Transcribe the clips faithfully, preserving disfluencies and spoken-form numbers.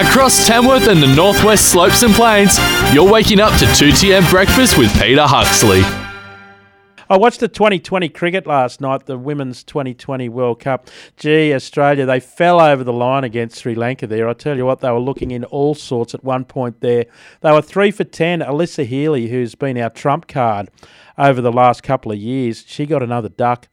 Across Tamworth and the northwest slopes and plains, you're waking up to two T M Breakfast with Peter Huxley. I watched the twenty twenty cricket last night, the Women's twenty twenty World Cup. Gee, Australia, they fell over the line against Sri Lanka there. I tell you what, they were looking in all sorts at one point there. They were three for ten. Alyssa Healy, who's been our trump card over the last couple of years, she got another duck.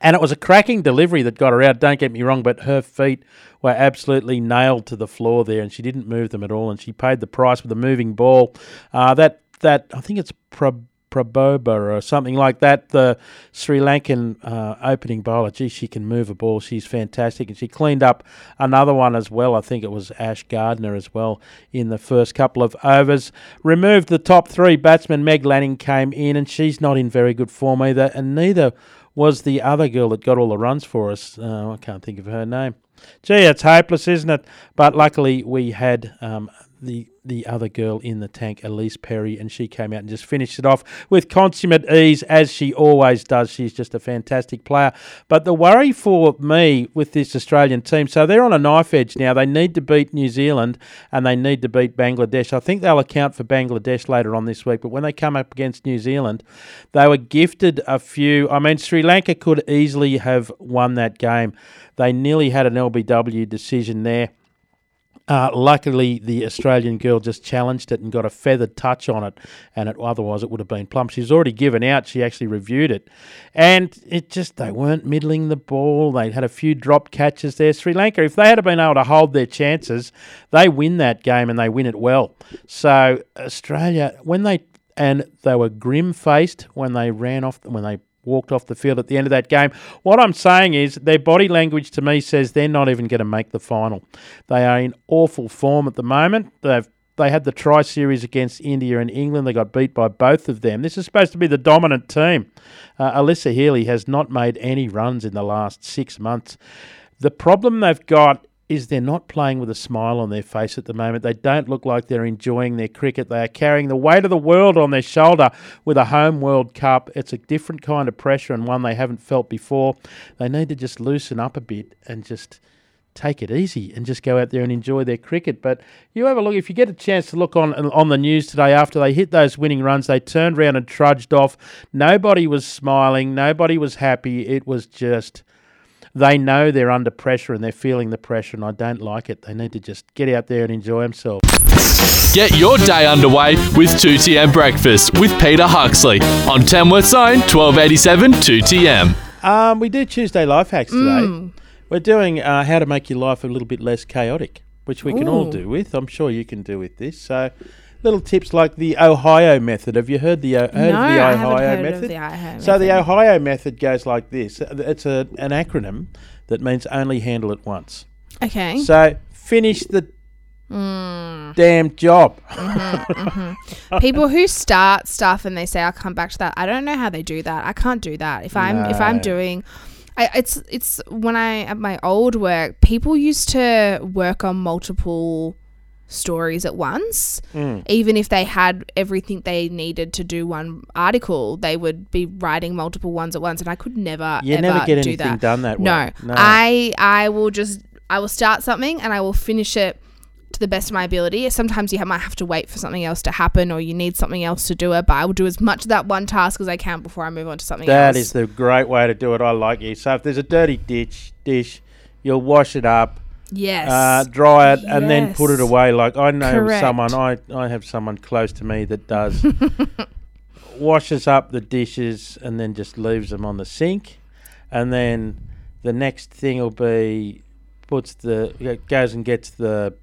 And it was a cracking delivery that got her out, don't get me wrong, but her feet were absolutely nailed to the floor there and she didn't move them at all and she paid the price with a moving ball. Uh, that, that I think it's Praboba. Praboba or something like that, the Sri Lankan uh, opening bowler. Gee, she can move a ball. She's fantastic. And she cleaned up another one as well. I think it was Ash Gardner as well in the first couple of overs. Removed the top three batsmen. Meg Lanning came in and she's not in very good form either. And neither was the other girl that got all the runs for us. Uh, I can't think of her name. Gee, it's hopeless, isn't it? But luckily we had um, the the other girl in the tank, Elise Perry, and she came out and just finished it off with consummate ease, as she always does. She's just a fantastic player. But the worry for me with this Australian team, so they're on a knife edge now. They need to beat New Zealand and they need to beat Bangladesh. I think they'll account for Bangladesh later on this week, but when they come up against New Zealand, they were gifted a few. I mean, Sri Lanka could easily have won that game. They nearly had an L B W decision there. Uh, luckily, the Australian girl just challenged it and got a feathered touch on it, and it, otherwise it would have been plump. She's already given out. She actually reviewed it. And it just, they weren't middling the ball. They had a few drop catches there. Sri Lanka, if they had been able to hold their chances, they win that game and they win it well. So Australia, when they, and they were grim-faced when they ran off, when they walked off the field at the end of that game. What I'm saying is their body language to me says they're not even going to make the final. They are in awful form at the moment. They've They had the tri-series against India and England. They got beat by both of them. This is supposed to be the dominant team. Uh, Alyssa Healy has not made any runs in the last six months. The problem they've got is they're not playing with a smile on their face at the moment. They don't look like they're enjoying their cricket. They are carrying the weight of the world on their shoulder with a home World Cup. It's a different kind of pressure and one they haven't felt before. They need to just loosen up a bit and just take it easy and just go out there and enjoy their cricket. But you have a look, if you get a chance to look on on the news today after they hit those winning runs, they turned around and trudged off. Nobody was smiling. Nobody was happy. It was just... They know they're under pressure and they're feeling the pressure, and I don't like it. They need to just get out there and enjoy themselves. Get your day underway with two T M Breakfast with Peter Huxley on Tamworth Zone, twelve eighty-seven two T M. Um, we do Tuesday Life Hacks today. Mm. We're doing uh, how to make your life a little bit less chaotic, which we can Ooh. all do with. I'm sure you can do with this. So... Little tips like the Ohio method. Have you heard the, uh, heard no, of the I Ohio heard method? Of the Ohio method. So the Ohio method goes like this. It's a, an acronym that means only handle it once. Okay. So finish the mm. damn job. Mm-hmm, mm-hmm. People who start stuff and they say, I'll come back to that. I don't know how they do that. I can't do that. If I'm no. if I'm doing... I, it's it's when I, at my old work, people used to work on multiple... stories at once. Mm. Even if they had everything they needed to do one article, they would be writing multiple ones at once, and I could never you ever never get do anything that. done that no. way. No, I I will just I will start something and I will finish it to the best of my ability. Sometimes you might have to wait for something else to happen, or you need something else to do it. But I will do as much of that one task as I can before I move on to something that else. That is the great way to do it. I like you. So if there's a dirty ditch dish, you'll wash it up. Yes. Uh, dry it yes. and then put it away. Like I know Correct. someone, I, I have someone close to me that does washes up the dishes and then just leaves them on the sink, and then the next thing will be puts the goes and gets the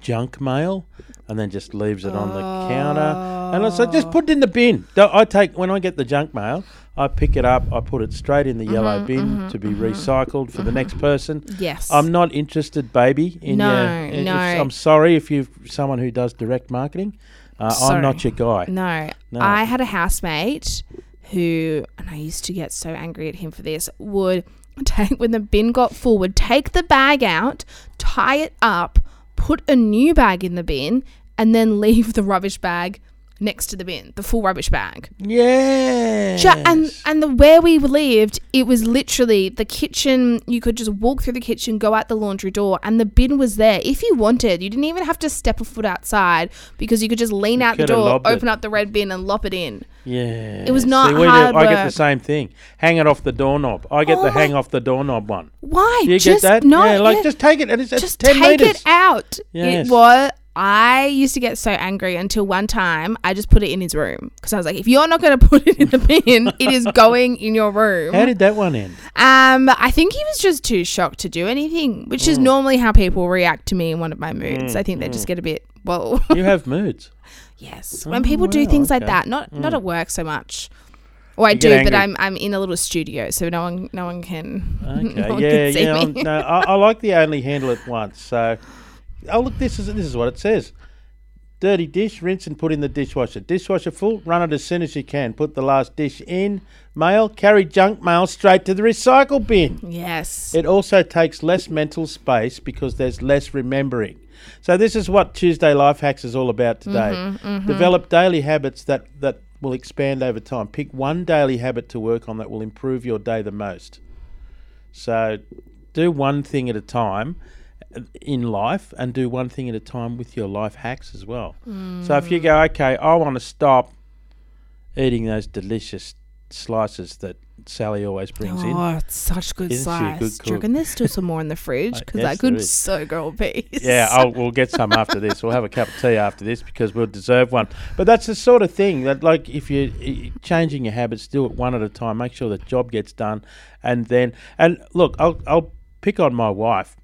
junk mail and then just leaves it oh. on the counter. And I say, just put it in the bin. I take when I get the junk mail. I pick it up, I put it straight in the mm-hmm, yellow bin mm-hmm, to be mm-hmm, recycled for mm-hmm. the next person. Yes. I'm not interested, baby. In no, your, in no. If, I'm sorry if you're someone who does direct marketing. Uh, I'm not your guy. No. no. I had a housemate who, and I used to get so angry at him for this, would take, when the bin got full, would take the bag out, tie it up, put a new bag in the bin, and then leave the rubbish bag next to the bin, the full rubbish bag. Yeah. And and the where we lived, it was literally the kitchen. You could just walk through the kitchen, go out the laundry door, and the bin was there if you wanted. You didn't even have to step a foot outside because you could just lean you out the door, open it. up the red bin, and lop it in. Yeah. It was not See, hard do, I work. get the same thing. Hang it off the doorknob. I get oh, the hang off the doorknob one. Why? Do you just, get that? No. Yeah, like yeah. just take it. And it's, it's just ten take meters. it out. Yes. It was. I used to get so angry until one time I just put it in his room because I was like, if you're not going to put it in the bin, it is going in your room. How did that one end? Um, I think he was just too shocked to do anything, which mm. is normally how people react to me in one of my moods. Mm. I think they mm. just get a bit, whoa. You have moods? Yes. Oh, when people wow, do things okay. like that, not mm. not at work so much. Or I you do, but I'm I'm in a little studio, so no one no one can Okay, no one yeah, can see yeah. Me. No, I, I like the only handle it once, so... Oh, look, this is this is what it says. Dirty dish, rinse and put in the dishwasher. Dishwasher full, run it as soon as you can. Put the last dish in. Mail, carry junk mail straight to the recycle bin. Yes. It also takes less mental space because there's less remembering. So this is what Tuesday Life Hacks is all about today. Mm-hmm, mm-hmm. Develop daily habits that, that will expand over time. Pick one daily habit to work on that will improve your day the most. So do one thing at a time in life, and do one thing at a time with your life hacks as well. Mm. So if you go, okay, I want to stop eating those delicious slices that Sally always brings oh, in. Oh, it's such good Isn't slice. Good Do you reckon there's still some more in the fridge? Because yes, I could so go a piece. Yeah, I'll, we'll get some after this. We'll have a cup of tea after this because we'll deserve one. But that's the sort of thing that, like, if you're changing your habits, do it one at a time. Make sure the job gets done, and then and look, I'll I'll pick on my wife.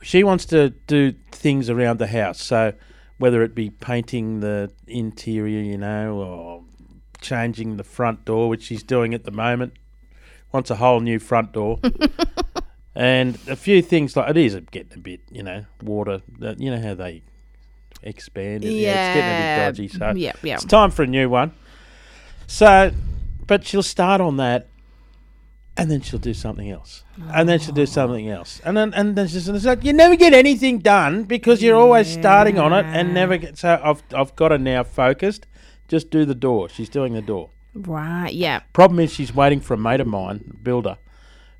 She wants to do things around the house, so whether it be painting the interior, you know, or changing the front door, which she's doing at the moment, wants a whole new front door, and a few things like it is getting a bit, you know, water. You know how they expand it. Yeah, yeah, it's getting a bit dodgy, so yeah, yeah. It's time for a new one. So, but she'll start on that. And then she'll do something else. Oh. And then she'll do something else. And then and then she's like, you never get anything done because you're yeah. always starting on it and never get. So I've I've got her now focused. Just do the door. She's doing the door. Right. Yeah. Problem is, she's waiting for a mate of mine, a builder,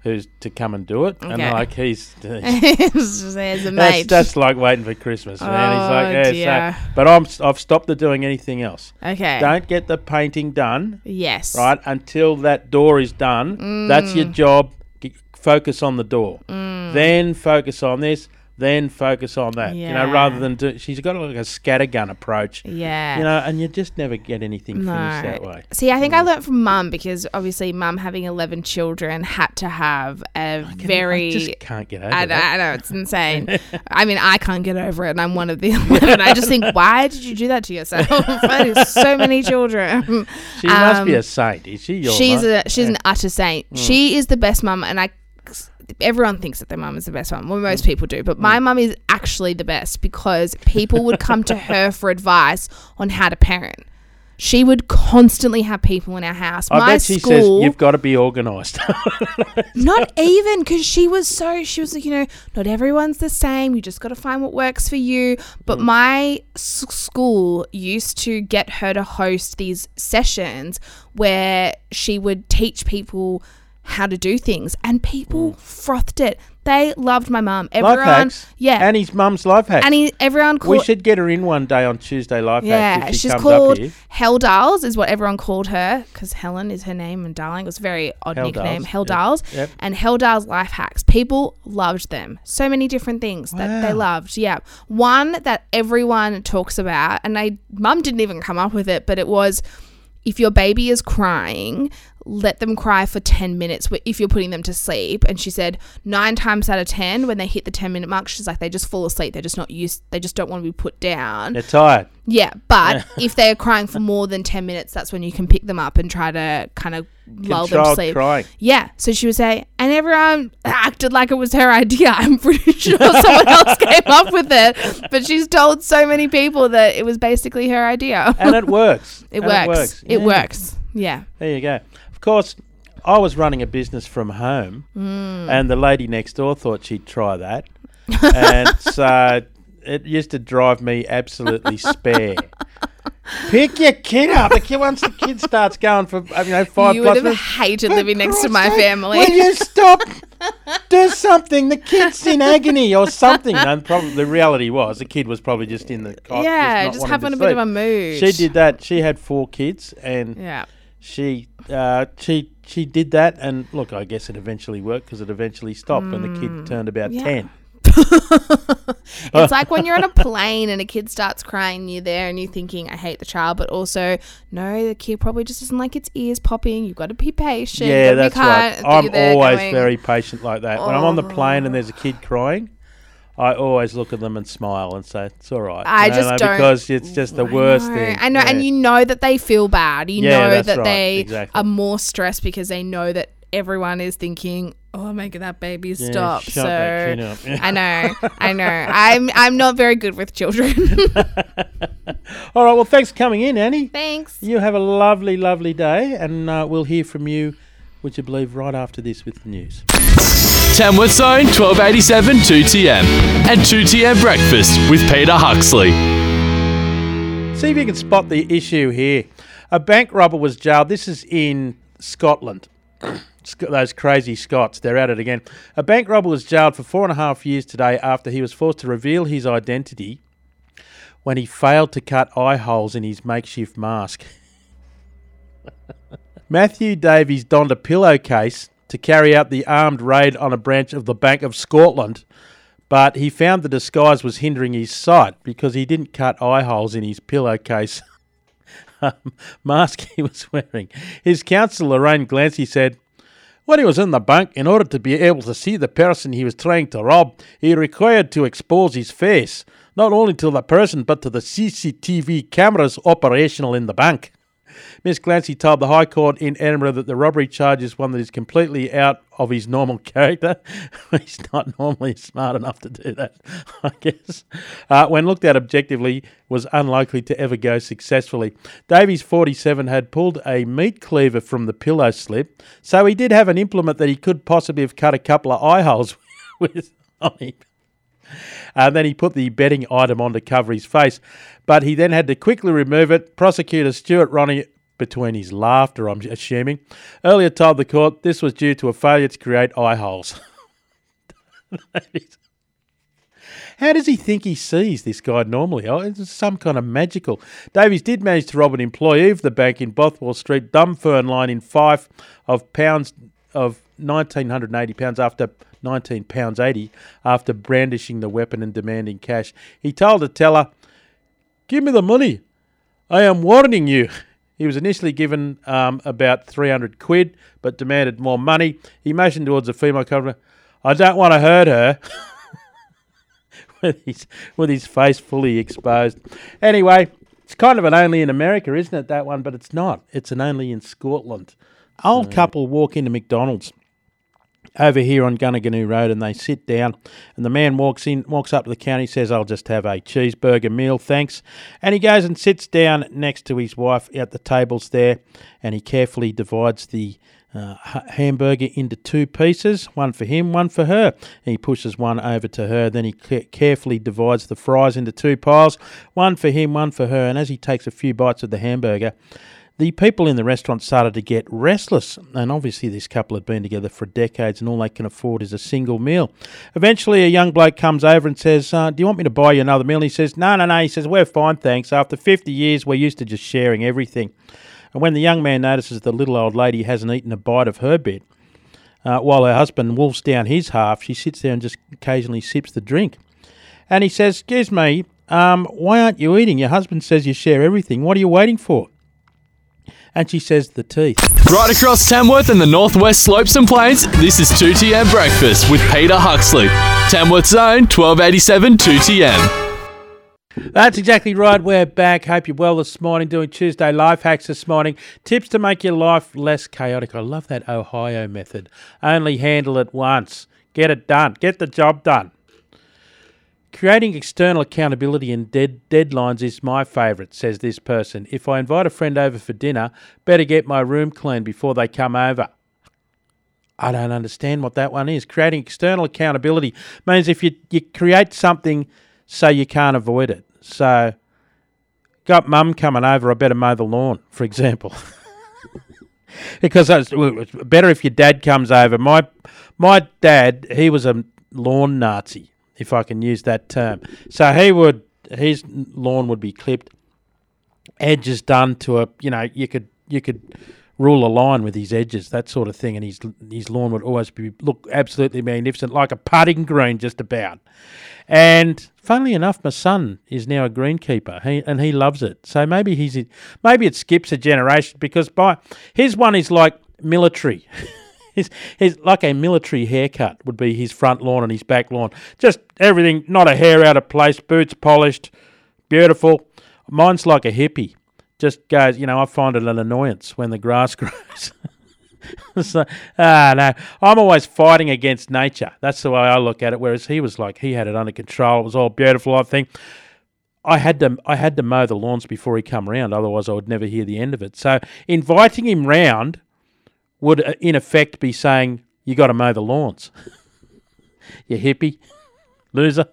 who's to come and do it. Okay. And like he's, he's there's a mate. That's, that's like waiting for Christmas. Oh, man. He's like, yeah. Dear. So, but I'm I've stopped the doing anything else. Okay. Don't get the painting done. Yes. Right until that door is done. Mm. That's your job. G- focus on the door. Mm. Then focus on this. Then focus on that, yeah. you know, rather than do, she's got like a scattergun approach, yeah, you know, and you just never get anything no. finished that way. See, I think mm. I learnt from Mum because obviously Mum having eleven children had to have a I can, very. I just can't get over it. I, I know it's insane. I mean, I can't get over it, and I'm one of the eleven. I just think, why did you do that to yourself? That is so many children. She um, must be a saint, is she? Your she's mum? a she's yeah. an utter saint. Mm. She is the best mum, and I. Everyone thinks that their mum is the best one. Well, most people do. But my mum is actually the best because people would come to her for advice on how to parent. She would constantly have people in our house. I my bet she school, says, you've got to be organised. Not even because she was so, she was like, you know, not everyone's the same. You just got to find what works for you. But mm. my s- school used to get her to host these sessions where she would teach people how to do things, and people mm. frothed it. They loved my mum. Everyone, life hacks. Yeah, Annie's mum's life hacks. Annie, everyone called. We should get her in one day on Tuesday Life yeah, Hacks. Yeah, she she's comes called up here. Hell Darls is what everyone called her because Helen is her name and darling. It was a very odd Hell nickname. Darls. Hell yep. Darls yep. and Hell Darls Life Hacks. People loved them. So many different things wow. that they loved. Yeah, one that everyone talks about, and I mum didn't even come up with it, but it was if your baby is crying, let them cry for ten minutes if you're putting them to sleep. And she said nine times out of ten when they hit the ten minute mark, she's like, they just fall asleep. They're just not used. They just don't want to be put down. They're tired. Yeah. But if they're crying for more than ten minutes, that's when you can pick them up and try to kind of lull them to sleep. Crying. Yeah. So she would say, and everyone acted like it was her idea. I'm pretty sure someone else came up with it, but she's told so many people that it was basically her idea. And it works. It and works. It works. Yeah. It works. Yeah. There you go. Of course, I was running a business from home mm. and the lady next door thought she'd try that. And so it used to drive me absolutely spare. Pick your kid up. The kid, once the kid starts going for, you know, five you plus You would have hated living next to my family. Will you stop? Do something. The kid's in agony or something. And probably the reality was the kid was probably just in the cot. Yeah, just, just having a bit of a mood. She did that. She had four kids and yeah. she uh, she she did that. And look, I guess it eventually worked because it eventually stopped mm. when the kid turned about yeah. ten. It's like when you're on a plane and a kid starts crying and you're there and you're thinking, I hate the child, but also no, the kid probably just doesn't like its ears popping. You've got to be patient. Yeah, that's right. I'm always going, very patient like that. Oh. When I'm on the plane and there's a kid crying, I always look at them and smile and say, it's all right. I you know, just no, don't. Because it's just the I worst know. thing. I know. Yeah. And you know that they feel bad. You yeah, know that right. they exactly. are more stressed because they know that everyone is thinking, oh my God, that baby yeah, stop. So that yeah. I know, I know. I'm I'm not very good with children. All right, well, thanks for coming in, Annie. Thanks. You have a lovely, lovely day, and uh, we'll hear from you, would you believe, right after this with the news. Tamworth Zone, twelve eighty-seven two T M, and two T M Breakfast with Peter Huxley. See if you can spot the issue here. A bank robber was jailed. This is in Scotland. Those crazy Scots, they're at it again. A bank robber was jailed for four and a half years today after he was forced to reveal his identity when he failed to cut eye holes in his makeshift mask. Matthew Davies donned a pillowcase to carry out the armed raid on a branch of the Bank of Scotland, but he found the disguise was hindering his sight because he didn't cut eye holes in his pillowcase Um, mask he was wearing. His counsel, Lorraine Glancy, said, when he was in the bank, in order to be able to see the person he was trying to rob, he required to expose his face, not only to the person but to the C C T V cameras operational in the bank. Miss Glancy told the High Court in Edinburgh that the robbery charge is one that is completely out of his normal character. He's not normally smart enough to do that, I guess. Uh, when looked at objectively, was unlikely to ever go successfully. Davies, forty-seven, had pulled a meat cleaver from the pillow slip, so he did have an implement that he could possibly have cut a couple of eye holes with on him. And then he put the betting item on to cover his face. But he then had to quickly remove it. Prosecutor Stuart Ronnie, between his laughter, I'm assuming, earlier told the court this was due to a failure to create eye holes. How does he think he sees this guy normally? Oh, it's some kind of magical. Davies did manage to rob an employee of the bank in Bothwell Street, Dunfern Line in Fife, of pounds of one thousand nine hundred eighty pounds after... nineteen pounds eighty after brandishing the weapon and demanding cash. He told the teller, give me the money. I am warning you. He was initially given um, about three hundred quid, but demanded more money. He motioned towards the female customer. I don't want to hurt her. with, his, with his face fully exposed. Anyway, it's kind of an only in America, isn't it, that one? But it's not. It's an only in Scotland. Old mm. couple walk into McDonald's over here on Gunnaganoo Road, and they sit down, and the man walks in, walks up to the counter, he says, I'll just have a cheeseburger meal, thanks. And he goes and sits down next to his wife at the tables there, and he carefully divides the uh, hamburger into two pieces, one for him, one for her. And he pushes one over to her, then he c- carefully divides the fries into two piles, one for him, one for her. And as he takes a few bites of the hamburger, the people in the restaurant started to get restless, and obviously this couple had been together for decades and all they can afford is a single meal. Eventually a young bloke comes over and says, uh, do you want me to buy you another meal? And he says, no, no, no. He says, we're fine, thanks. After fifty years, we're used to just sharing everything. And when the young man notices the little old lady hasn't eaten a bite of her bit, uh, while her husband wolfs down his half, she sits there and just occasionally sips the drink. And he says, excuse me, um, why aren't you eating? Your husband says you share everything. What are you waiting for? And she says the teeth. Right across Tamworth and the northwest slopes and plains, this is two T M Breakfast with Peter Huxley. Tamworth Zone, twelve eighty-seven two T M. That's exactly right. We're back. Hope you're well this morning, doing Tuesday life hacks this morning. Tips to make your life less chaotic. I love that Ohio method. Only handle it once. Get it done. Get the job done. Creating external accountability and dead deadlines is my favourite, says this person. If I invite a friend over for dinner, better get my room clean before they come over. I don't understand what that one is. Creating external accountability means if you, you create something so you can't avoid it. So got mum coming over, I better mow the lawn, for example. Because it's better if your dad comes over. My my dad, he was a lawn Nazi, if I can use that term. So he would, his lawn would be clipped, edges done to a, you know, you could you could rule a line with his edges, that sort of thing, and his his lawn would always be look absolutely magnificent, like a putting green just about. And funnily enough, my son is now a greenkeeper, he, and he loves it. So maybe he's in, maybe it skips a generation, because by his one is like military. his, his like a military haircut would be his front lawn and his back lawn. Just everything, not a hair out of place, boots polished, beautiful. Mine's like a hippie. Just goes, you know, I find it an annoyance when the grass grows. So, ah, no, I'm always fighting against nature. That's the way I look at it. Whereas he was like, he had it under control. It was all beautiful. I think I had to, I had to mow the lawns before he come round. Otherwise, I would never hear the end of it. So inviting him round would, in effect, be saying, "You got to mow the lawns, you hippie, loser."